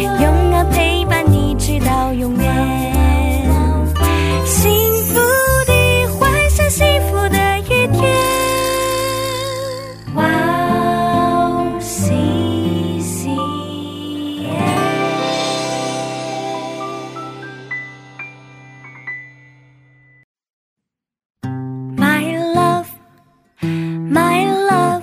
永远陪伴你直到永远幸福的幻想幸福的一天哇哦西西耶My love My love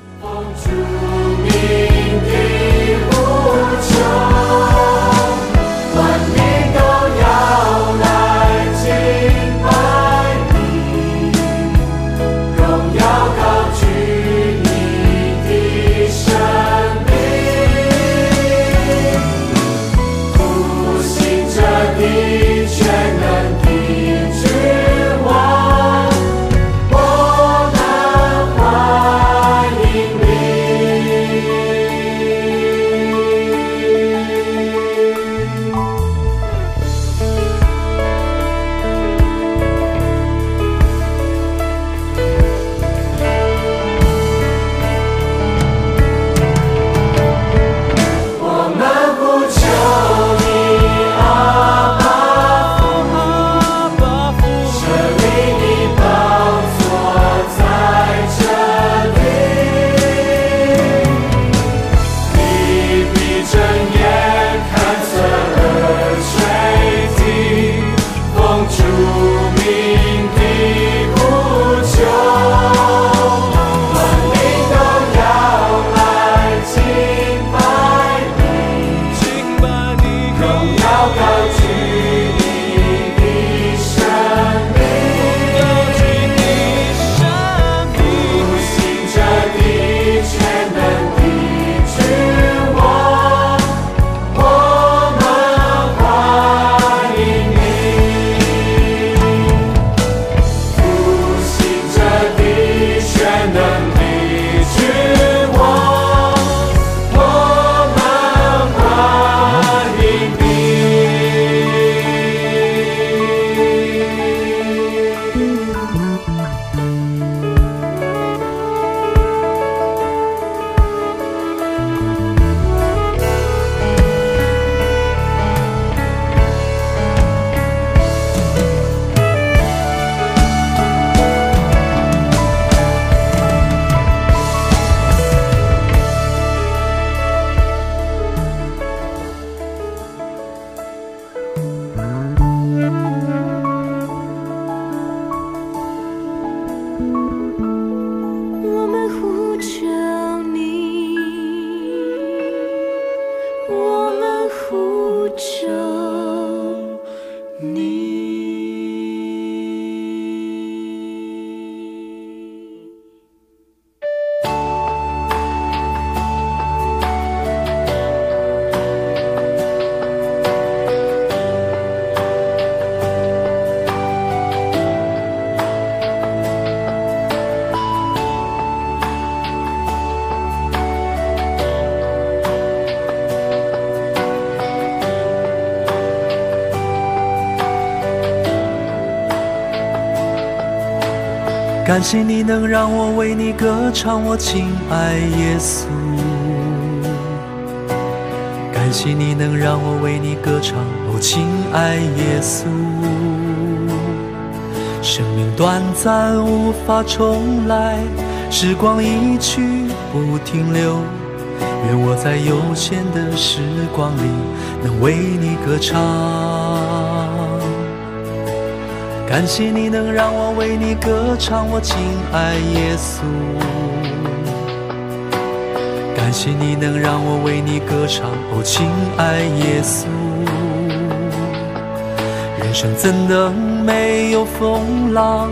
感谢你能让我为你歌唱，我亲爱耶稣。感谢你能让我为你歌唱，哦，亲爱耶稣。生命短暂无法重来，时光一去不停留，愿我在有限的时光里能为你歌唱。感谢你能让我为你歌唱，我亲爱耶稣。感谢你能让我为你歌唱，哦，亲爱耶稣。人生怎能没有风浪，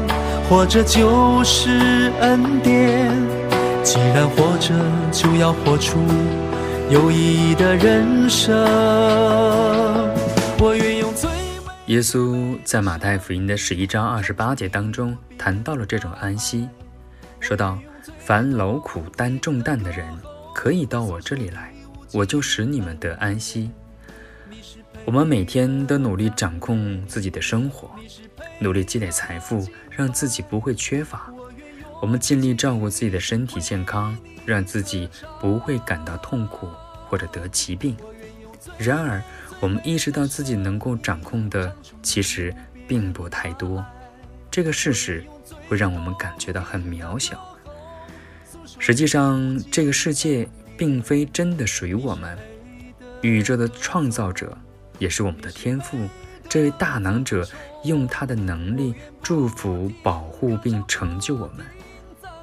活着就是恩典。既然活着，就要活出有意义的人生。我愿用最耶稣在马太福音的11章28节当中谈到了这种安息，说道：凡劳苦担重担的人可以到我这里来，我就使你们得安息。我们每天都努力掌控自己的生活，努力积累财富，让自己不会缺乏。我们尽力照顾自己的身体健康，让自己不会感到痛苦或者得疾病。然而，我们意识到自己能够掌控的其实并不太多，这个事实会让我们感觉到很渺小。实际上，这个世界并非真的属于我们，宇宙的创造者也是我们的天父。这位大能者用他的能力祝福、保护并成就我们。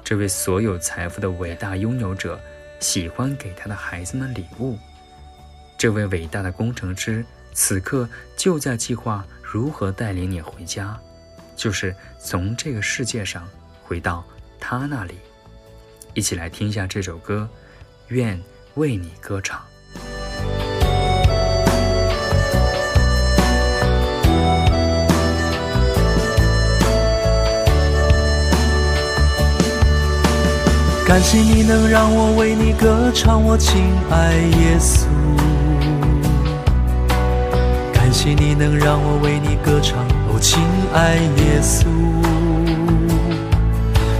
这位所有财富的伟大拥有者喜欢给他的孩子们礼物。这位伟大的工程师此刻就在计划如何带领你回家，就是从这个世界上回到他那里。一起来听一下这首歌，愿为你歌唱。感谢你能让我为你歌唱，我亲爱耶稣。感谢你能让我为你歌唱，哦，亲爱耶稣。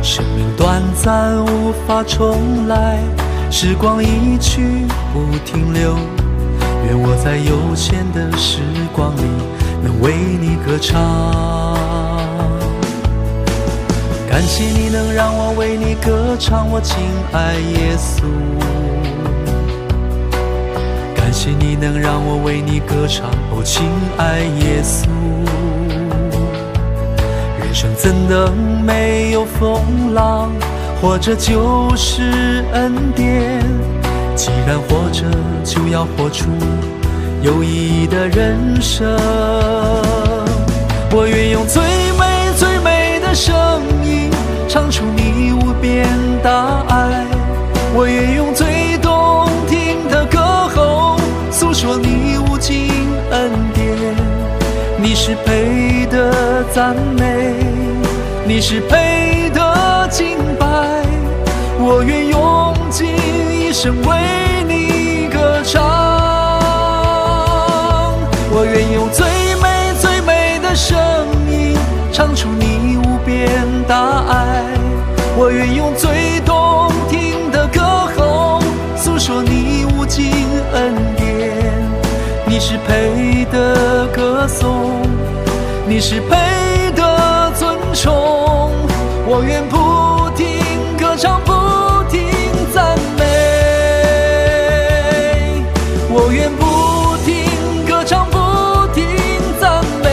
生命短暂无法重来，时光一去不停留，愿我在有限的时光里能为你歌唱。感谢你能让我为你歌唱，我亲爱耶稣。感谢你能让我为你歌唱，哦，亲爱耶稣。人生怎能没有风浪，活着就是恩典。既然活着，就要活出有意义的人生。我愿用最美最美的声音唱出你无边大爱，我愿用最动听的歌喉诉说你无尽恩典。你是配得赞美，你是配得敬拜，我愿用尽一生为你歌唱。我愿用最美最美的声音唱出你无边大爱，我愿用最动听的歌喉诉说你无尽恩典。你是配得歌颂，你是配得尊崇，我愿不停歌唱，不停赞美，我愿不停歌唱，不停赞美。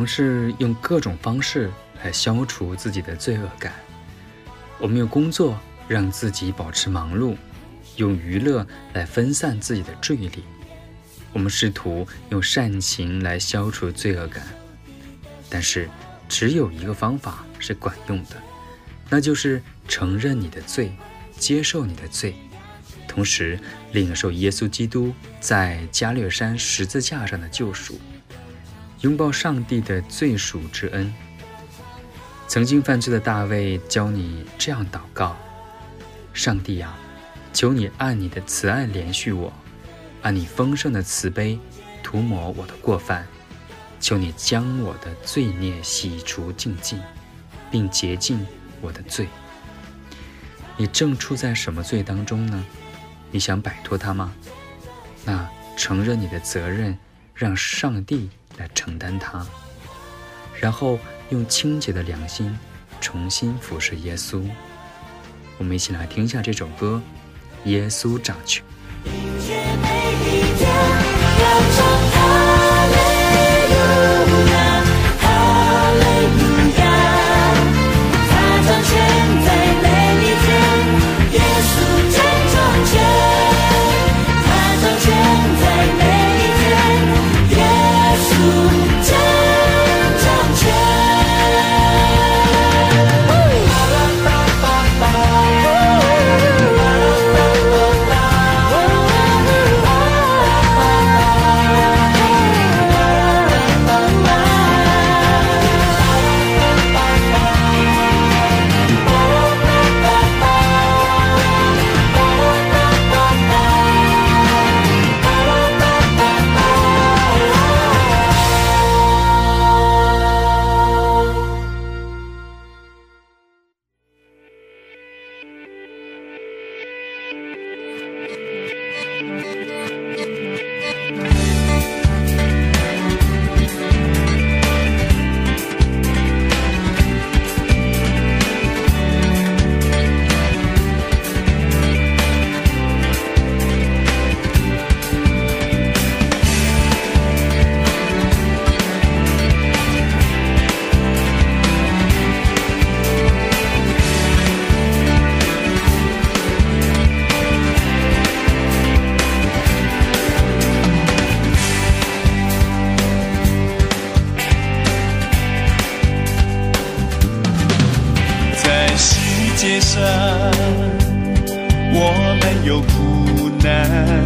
尝试用各种方式来消除自己的罪恶感。我们用工作让自己保持忙碌，用娱乐来分散自己的注意力。我们试图用善行来消除罪恶感，但是只有一个方法是管用的，那就是承认你的罪，接受你的罪，同时领受耶稣基督在加略山十字架上的救赎，拥抱上帝的罪赎之恩。曾经犯罪的大卫教你这样祷告：上帝啊，求你按你的慈爱怜恤我，按你丰盛的慈悲涂抹我的过犯，求你将我的罪孽洗除净尽，并洁净我的罪。你正处在什么罪当中呢？你想摆脱它吗？那承认你的责任，让上帝来承担它，然后用清洁的良心重新服侍耶稣。我们一起来听一下这首歌《耶稣掌权》。我们有苦难，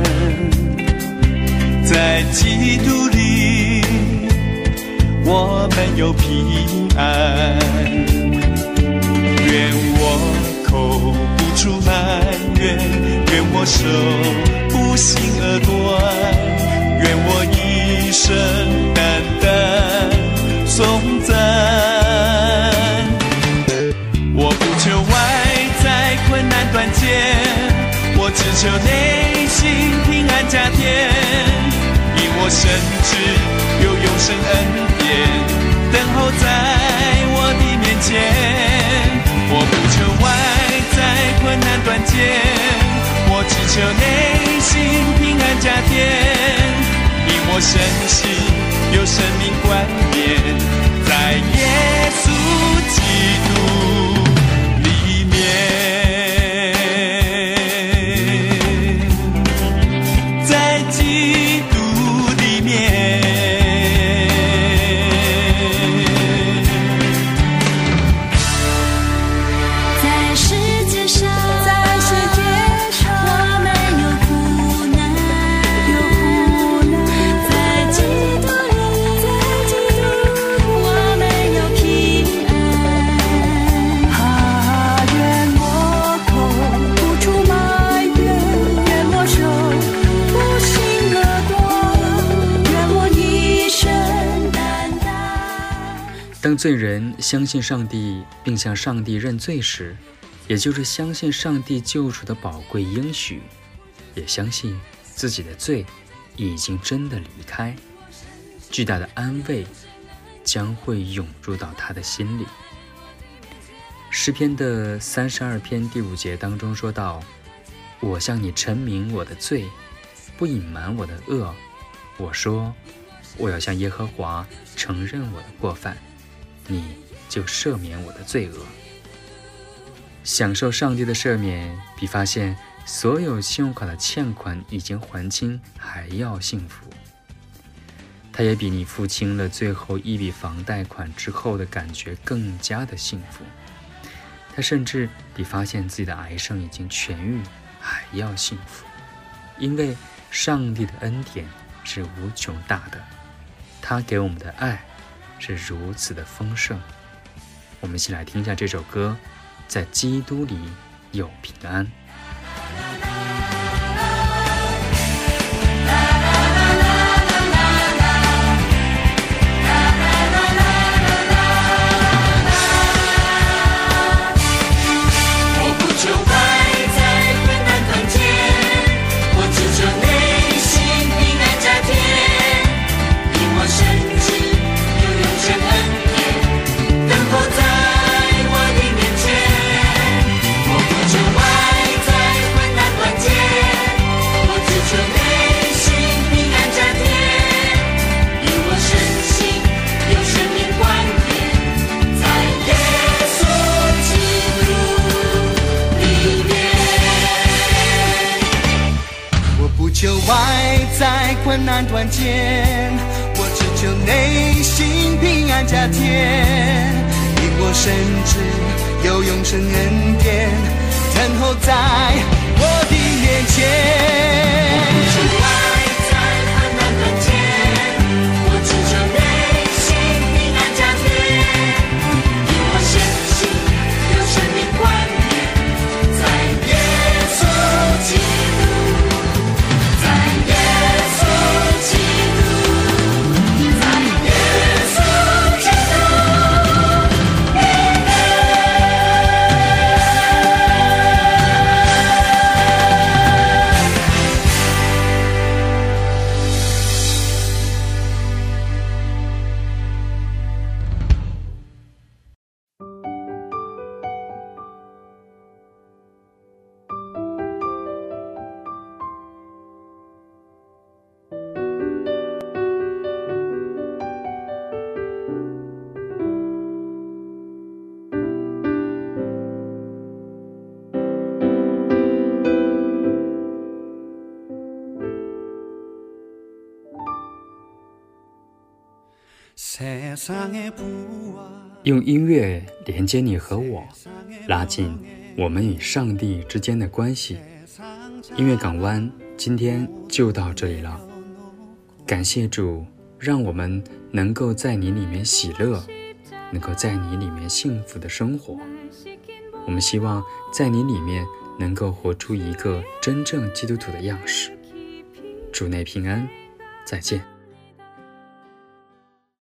在基督里我们有平安。愿我口不出埋怨，愿我手不行恶断，愿我一生单单颂赞。我只求内心平安加添，因我深知有永生恩典等候在我的面前。我不求外在困难断绝，我只求内心平安加添，因我深信有生命冠冕在耶稣基督。当罪人相信上帝并向上帝认罪时，也就是相信上帝救赎的宝贵应许，也相信自己的罪已经真的离开，巨大的安慰将会涌入到他的心里。诗篇的32篇第5节当中说道：我向你陈明我的罪，不隐瞒我的恶，我说我要向耶和华承认我的过犯，你就赦免我的罪恶。享受上帝的赦免，比发现所有信用卡的欠款已经还清还要幸福。它也比你付清了最后一笔房贷款之后的感觉更加的幸福。它甚至比发现自己的癌症已经痊愈还要幸福，因为上帝的恩典是无穷大的，他给我们的爱是如此的丰盛。我们一起来听一下这首歌，在基督里有平安。在困难断间，我只求内心平安加添，因我深知有永生恩典等候在我的面前。用音乐连接你和我，拉近我们与上帝之间的关系。音乐港湾今天就到这里了，感谢主，让我们能够在你里面喜乐，能够在你里面幸福的生活。我们希望在你里面能够活出一个真正基督徒的样式。主内平安，再见。